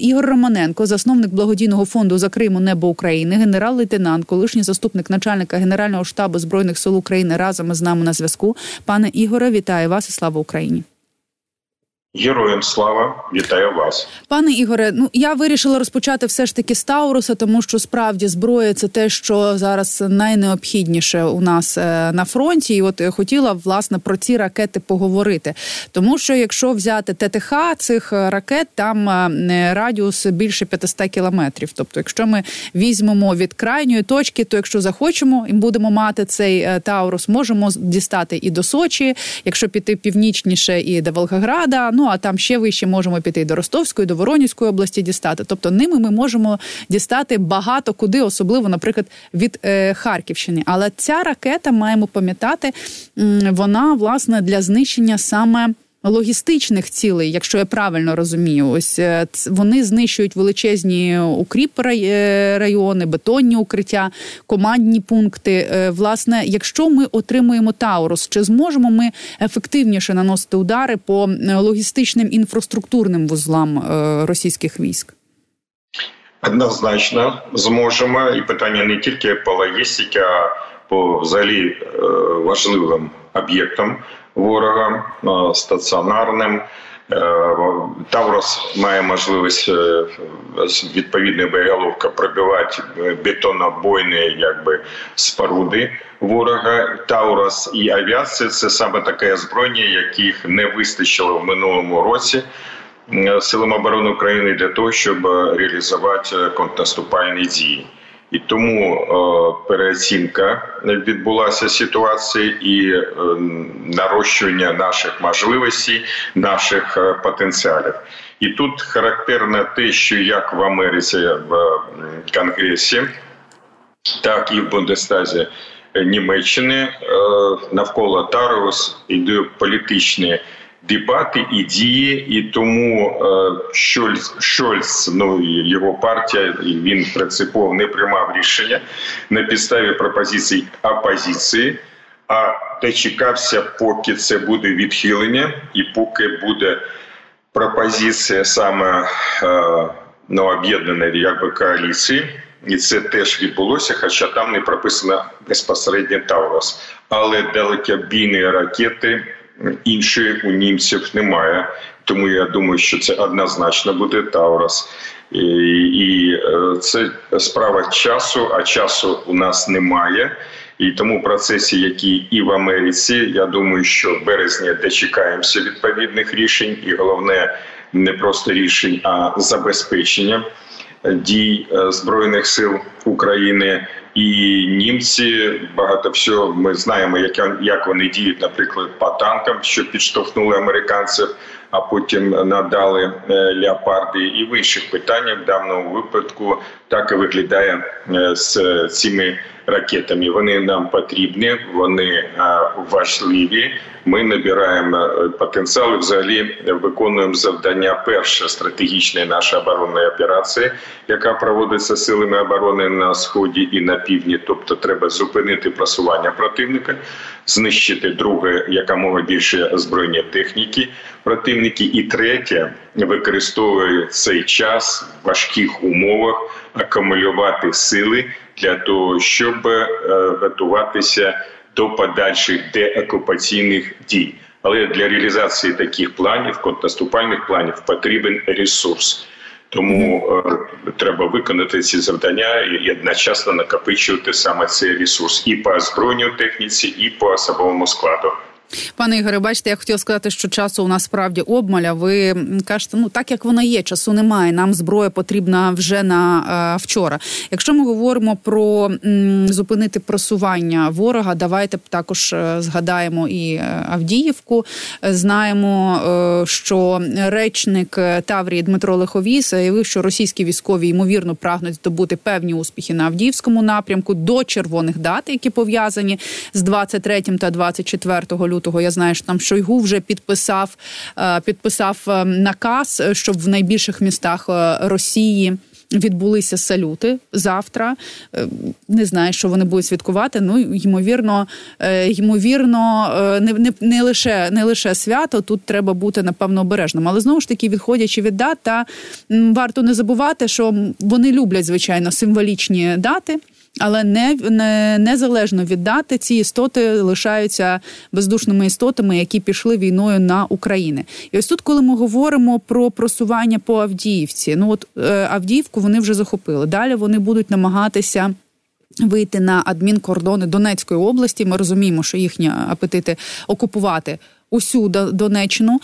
Ігор Романенко, засновник благодійного фонду «Закриймо небо України», генерал-лейтенант, колишній заступник начальника Генерального штабу Збройних сил України разом із нами на зв'язку. Пане Ігоре, вітаю вас і слава Україні! Героям слава, вітаю вас. Пане Ігоре, я вирішила розпочати все ж таки з Тауруса, тому що справді зброя – це те, що зараз найнеобхідніше у нас на фронті. І от хотіла, власне, про ці ракети поговорити. Тому що якщо взяти ТТХ цих ракет, там радіус більше 500 кілометрів. Тобто, якщо ми візьмемо від крайньої точки, то якщо захочемо і будемо мати цей Таурус, можемо дістати і до Сочі, якщо піти північніше і до Волгограда, а там ще вище можемо піти до Ростовської, до Воронівської області дістати. Тобто ними ми можемо дістати багато куди, особливо, наприклад, від Харківщини. Але ця ракета, маємо пам'ятати, вона, власне, для знищення саме логістичних цілей, якщо я правильно розумію. Ось вони знищують величезні укріп-райони, бетонні укриття, командні пункти. Власне, якщо ми отримуємо Таурус, чи зможемо ми ефективніше наносити удари по логістичним інфраструктурним вузлам російських військ? Однозначно зможемо. І питання не тільки по логістиці, а по взагалі важливим об'єктам ворога, стаціонарним. Таврос має можливість відповідної боєголовки пробивати бетонобойні споруди ворога. Таврос і авіація – це саме таке озброєння, яких не вистачило в минулому році Силам оборони України для того, щоб реалізувати контрнаступальні дії. І тому переоцінка відбулася ситуації і нарощування наших можливостей, наших потенціалів. І тут характерно те, що як в Америці, в Конгресі, так і в Бундестазі Німеччини навколо Таурус йдуть політичні дебати і дії, і тому Шольц, його партія, він принципово не приймав рішення на підставі пропозицій опозиції, а дочекався, поки це буде відхилення і поки буде пропозиція саме об'єднаної коаліції. І це теж відбулося, хоча там не прописано безпосередньо Таурус. Але далекобійні ракети іншої у німців немає, тому я думаю, що це однозначно буде Таурус. І це справа часу, а часу у нас немає. І тому процеси, які і в Америці, я думаю, що в березні дочекаємося відповідних рішень. І головне, не просто рішень, а забезпечення дій Збройних сил України. І німці багато всього, ми знаємо, як вони діють, наприклад, по танкам, що підштовхнули американців, а потім надали леопарди і в інших питаннях. В даному випадку так і виглядає з цими ракетами. Вони нам потрібні, вони важливі. Ми набираємо потенціал і взагалі виконуємо завдання перше стратегічної нашої оборонної операції, яка проводиться силами оборони на Сході і на Півдні. Тобто треба зупинити просування противника, знищити друге, якомога більше збройної техніки противники. І третє, використовує цей час в важких умовах, акумулювати сили для того, щоб готуватися до подальших деокупаційних дій. Але для реалізації таких планів, контрнаступальних планів, потрібен ресурс. Тому треба виконати ці завдання і одночасно накопичувати саме цей ресурс і по озброєнню техніці, і по особовому складу. Пане Ігоре, бачите, я хотіла сказати, що часу у нас справді обмаль, а ви кажете, так як вона є, часу немає, нам зброя потрібна вже на вчора. Якщо ми говоримо про зупинити просування ворога, давайте також згадаємо і Авдіївку. Знаємо, що речник Таврії Дмитро Лиховій заявив, що російські військові, ймовірно, прагнуть здобути певні успіхи на Авдіївському напрямку до червоних дат, які пов'язані з 23 та 24 лютого. Я знаю, що там Шойгу вже підписав наказ, щоб в найбільших містах Росії відбулися салюти завтра. Не знаю, що вони будуть святкувати. Ну, ймовірно, не лише свято, тут треба бути, напевно, обережним. Але, знову ж таки, відходячи від дат, та варто не забувати, що вони люблять, звичайно, символічні дати, але незалежно від дати ці істоти лишаються бездушними істотами, які пішли війною на Україну. І ось тут, коли ми говоримо про просування по Авдіївці, ну от Авдіївку вони вже захопили. Далі вони будуть намагатися вийти на адмінкордони Донецької області. Ми розуміємо, що їхні апетити окупувати усю Донеччину.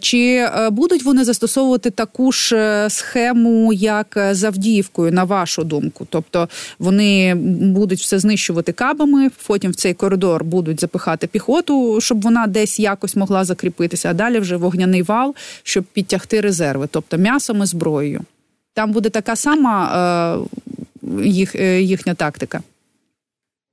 Чи будуть вони застосовувати таку ж схему, як з Авдіївкою, на вашу думку? Тобто вони будуть все знищувати кабами, потім в цей коридор будуть запихати піхоту, щоб вона десь якось могла закріпитися, а далі вже вогняний вал, щоб підтягти резерви, тобто м'ясом і зброєю. Там буде така сама їхня тактика?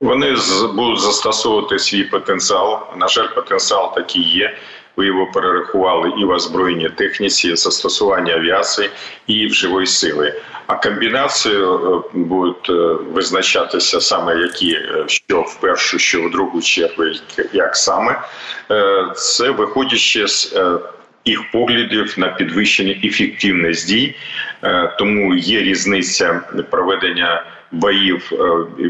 Вони будуть застосовувати свій потенціал. На жаль, потенціал такий є. Ви його перерахували і в озброєній техніці, застосування авіації, і в живої сили. А комбінацію будуть визначатися саме які, що в першу, що в другу чергу, як саме. Це виходячи з їх поглядів на підвищення ефективності дій. Тому є різниця проведення боїв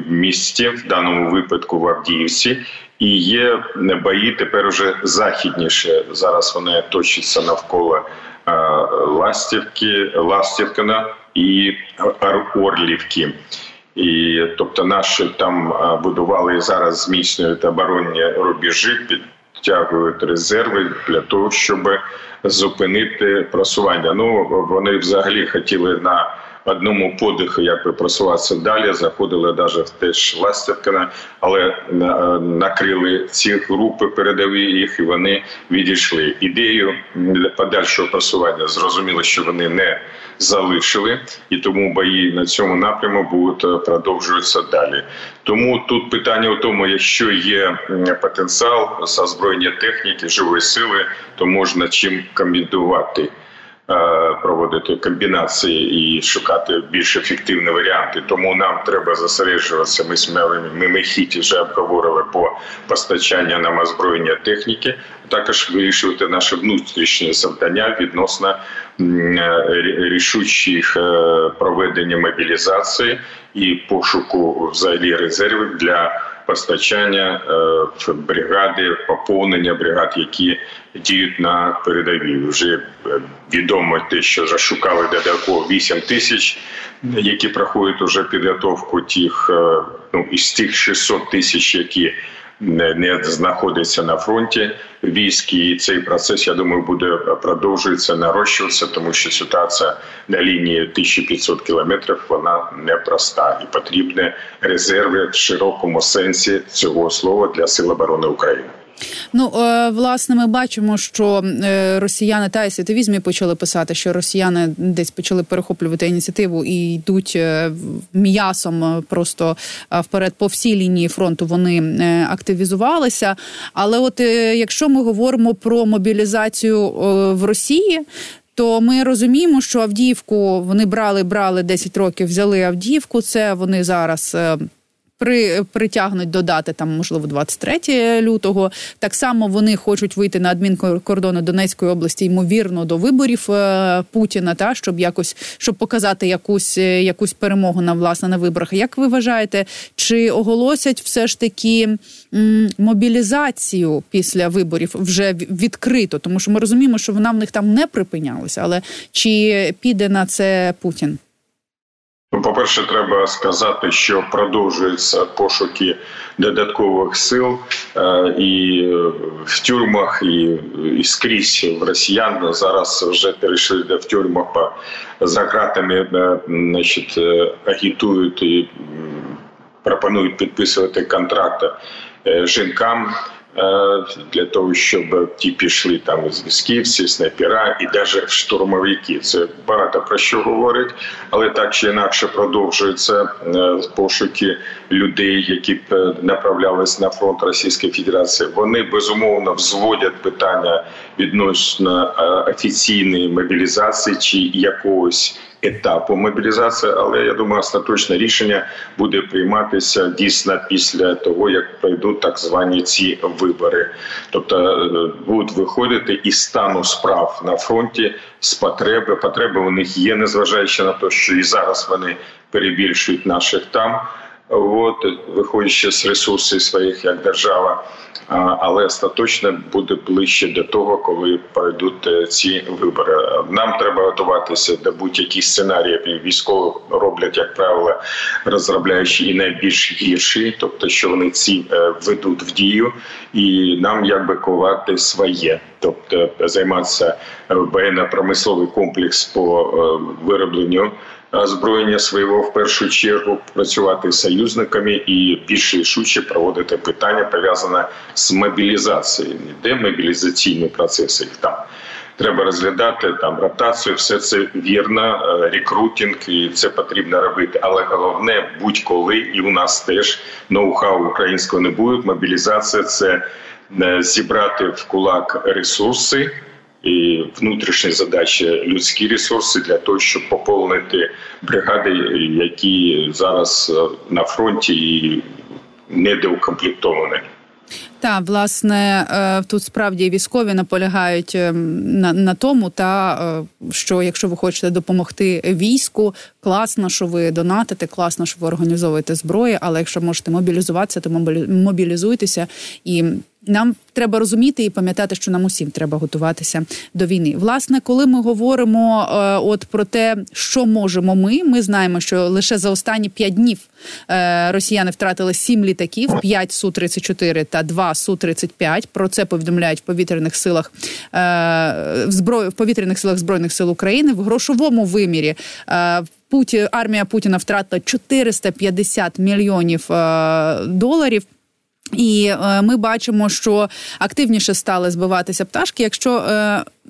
в місті, в даному випадку в Авдіївці, і є бої тепер уже західніше. Зараз вони точаться навколо Ластівки, Ластівкина і Орлівки. І, тобто наші там будували і зараз зміцнюють оборонні рубежі, підтягують резерви для того, щоб зупинити просування. Ну, вони взагалі хотіли на одному подиху, як би просуватися далі, заходили навіть теж Ластівкина, але накрили ці групи передові їх, і вони відійшли. Ідею подальшого просування зрозуміло, що вони не залишили, і тому бої на цьому напрямку будуть продовжуватися далі. Тому тут питання у тому, якщо є потенціал з озброєння техніки, живої сили, то можна чим комбінувати. Проводити комбінації і шукати більш ефективні варіанти. Тому нам треба зосереджуватися. Ми вже обговорили по постачанню нам озброєння техніки, також вирішувати наші внутрішні завдання відносно рішучих проведення мобілізації і пошуку взагалі резервів для постачання бригади, поповнення бригад, які діють на передовій. Вже відомо те, що зашукали додатково 8 тисяч, які проходять уже підготовку тих, ну, із тих 600 тисяч, які не знаходяться на фронті військ. І цей процес, я думаю, буде продовжуватися, нарощуватися, тому що ситуація на лінії 1500 кілометрів, вона непроста. І потрібні резерви в широкому сенсі цього слова для Сил оборони України. Ну, власне, ми бачимо, що росіяни та й світові ЗМІ почали писати, що росіяни десь почали перехоплювати ініціативу і йдуть м'ясом просто вперед по всій лінії фронту, вони активізувалися. Але от якщо ми говоримо про мобілізацію в Росії, то ми розуміємо, що Авдіївку вони брали 10 років, взяли Авдіївку, це вони зараз притягнуть до дати, там, можливо, 23 лютого. Так само вони хочуть вийти на адмінкордони Донецької області, ймовірно, до виборів Путіна, та, щоб показати якусь перемогу на виборах. Як ви вважаєте, чи оголосять все ж таки мобілізацію після виборів вже відкрито? Тому що ми розуміємо, що вона в них там не припинялася, але чи піде на це Путін? По-перше, треба сказати, що продовжуються пошуки додаткових сил і в тюрмах, і скрізь в росіян. Зараз вже перейшли в тюрмах за ґратами, значить, агітують і пропонують підписувати контракти жінкам для того, щоб ті пішли там з військівці, снайпера і навіть штурмовики. Це багато про що говорить, але так чи інакше продовжуються пошуки людей, які б направлялись на фронт Російської Федерації. Вони, безумовно, взводять питання відносно офіційної мобілізації чи якогось етапу мобілізації, але я думаю, остаточне рішення буде прийматися дійсно після того, як пройдуть так звані ці вибори. Тобто будуть виходити із стану справ на фронті, з потреби. Потреби у них є, незважаючи на те, що і зараз вони перебільшують наших там, виходячи з ресурсів своїх як держава. Але остаточно буде ближче до того, коли пройдуть ці вибори. Нам треба готуватися до будь-яких сценаріїв. Військові роблять, як правило, розробляючи і найбільш гірші, тобто, що вони ці ведуть в дію, і нам якби ковати своє. Тобто займатися воєнно-промисловий комплекс по виробленню озброєння свого в першу чергу, працювати з союзниками і більш рішуче проводити питання, пов'язане з мобілізацією. Де мобілізаційні процеси їх там? Треба розглядати там ротацію, все це вірно, рекрутинг, і це потрібно робити. Але головне, будь-коли, і у нас теж ноу-хау українського не буде. Мобілізація – це зібрати в кулак ресурси, і внутрішні задачі, людські ресурси для того, щоб поповнити бригади, які зараз на фронті і недоукомплектовані. Так, власне, тут справді військові наполягають на тому, що якщо ви хочете допомогти війську, класно, що ви донатите, класно, що ви організовуєте зброю, але якщо можете мобілізуватися, то мобілізуйтеся. І нам треба розуміти і пам'ятати, що нам усім треба готуватися до війни. Власне, коли ми говоримо про те, що можемо ми знаємо, що лише за останні 5 днів росіяни втратили 7 літаків, 5 Су-34 та 2 Су-35. Про це повідомляють в повітряних силах Збройних сил України. В грошовому вимірі армія Путіна втратила 450 мільйонів доларів. І ми бачимо, що активніше стали збиватися пташки. Якщо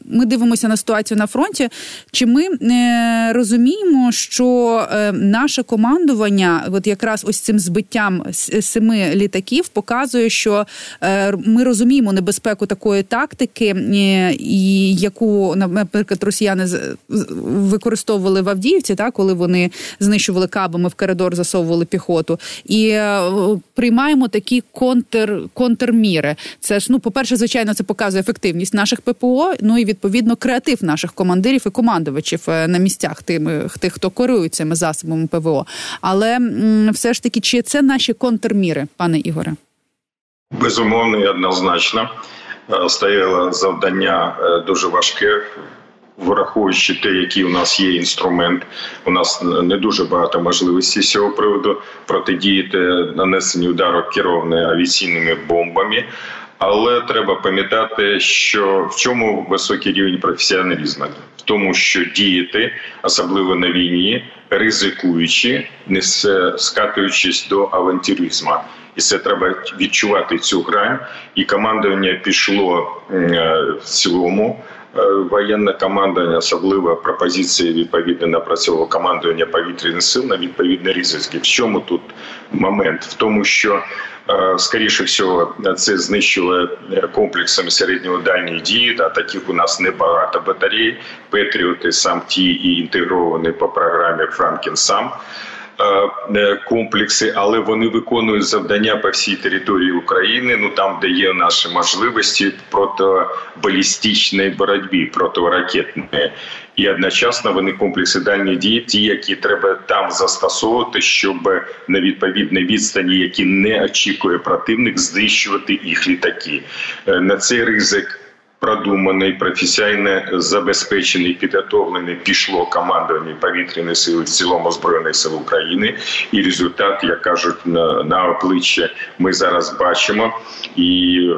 ми дивимося на ситуацію на фронті, чи ми розуміємо, що наше командування, якраз ось цим збиттям 7 літаків, показує, що ми розуміємо небезпеку такої тактики, яку, наприклад, росіяни використовували в Авдіївці, коли вони знищували кабами, в коридор засовували піхоту, і приймаємо такі контрміри. Це ж, по-перше, звичайно, це показує ефективність наших ППО, і, відповідно, креатив наших командирів і командувачів на місцях, тих, хто керує цими засобами ПВО. Але все ж таки, чи це наші контрміри, пане Ігоре? Безумовно і однозначно. Стояло завдання дуже важке, враховуючи те, який у нас є інструмент. У нас не дуже багато можливостей з цього приводу протидіяти нанесенню удару керованими авіаційними бомбами. Але треба пам'ятати, що в чому високий рівень професіоналізму? В тому, що діяти, особливо на війні, ризикуючи, не скатуючись до авантюризму. І це треба відчувати цю грань. І командування пішло в цілому, воєнне командування, особливо пропозиції відповідно напрацьовувало командування повітряних сил на відповідні ризики. В чому тут момент? В тому, що скоріше всього, це знищили комплексами середньо-дальньої дії, а таких у нас небагато батарей. Патріоти, сам ті і інтегровані по програмі «Франкенсам» комплекси, але вони виконують завдання по всій території України, там, де є наші можливості протобалістичної боротьби, протиракетної. І одночасно вони комплекси дальньої дії, ті, які треба там застосовувати, щоб на відповідній відстані, які не очікує противник, знищувати їх літаки. На цей ризик продуманий, професійно забезпечений, підготовлений пішло командування повітряних сил в цілому Збройних сил України. І результат, як кажуть, на обличчя ми зараз бачимо. І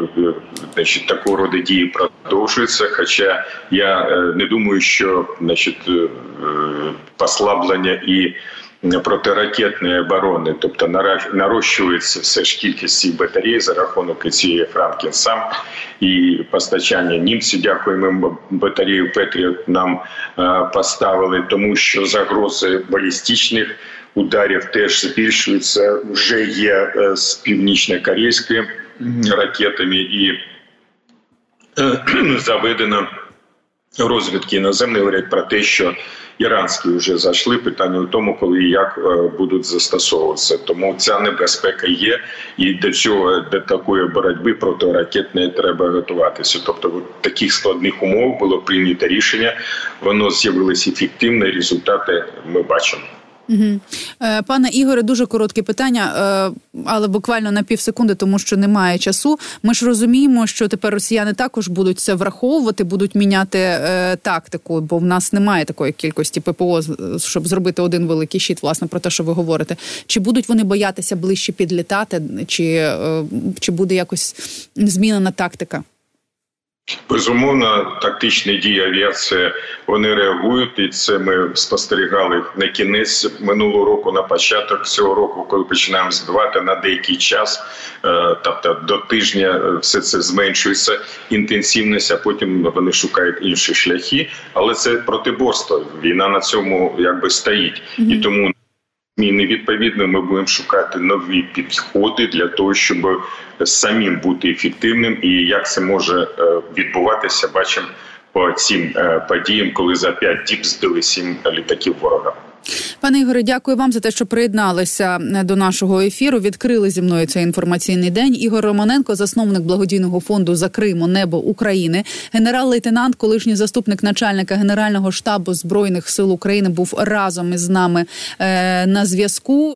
такого роду дії продовжуються. Хоча я не думаю, що послаблення і протиракетної оборони, тобто нарощується все ж кількість цих батарей за рахунок цієї «Франкенсам» і постачання німців. Дякуємо, батарею «Патріот» нам поставили, тому що загрози балістичних ударів теж збільшуються. Вже є з північно-корейськими ракетами і заведено розвідки іноземні говорять про те, що іранські вже зайшли, питання в тому, коли і як будуть застосовуватися. Тому ця небезпека є, і до цього, до такої боротьби протиракетної треба готуватися. Тобто в таких складних умов було прийнято рішення, воно з'явилось ефективне, результати ми бачимо. Угу. Пане Ігоре, дуже коротке питання, але буквально на півсекунди, тому що немає часу. Ми ж розуміємо, що тепер росіяни також будуть це враховувати, будуть міняти тактику, бо в нас немає такої кількості ППО, щоб зробити один великий щит, власне, про те, що ви говорите. Чи будуть вони боятися ближче підлітати, чи буде якось змінена тактика? Безумовно, тактичні дії авіації, вони реагують, і це ми спостерігали на кінець минулого року, на початок цього року, коли починаємо збивати на деякий час, тобто до тижня все це зменшується, інтенсивність, а потім вони шукають інші шляхи, але це протиборство, війна на цьому якби стоїть, і тому... І невідповідно ми будемо шукати нові підходи для того, щоб самим бути ефективним. І як це може відбуватися, бачимо по цим подіям, коли за 5 діб збили 7 літаків ворога. Пане Ігоре, дякую вам за те, що приєдналися до нашого ефіру. Відкрили зі мною цей інформаційний день. Ігор Романенко, засновник благодійного фонду «Закриймо небо України», генерал-лейтенант, колишній заступник начальника Генерального штабу Збройних сил України, був разом із нами на зв'язку.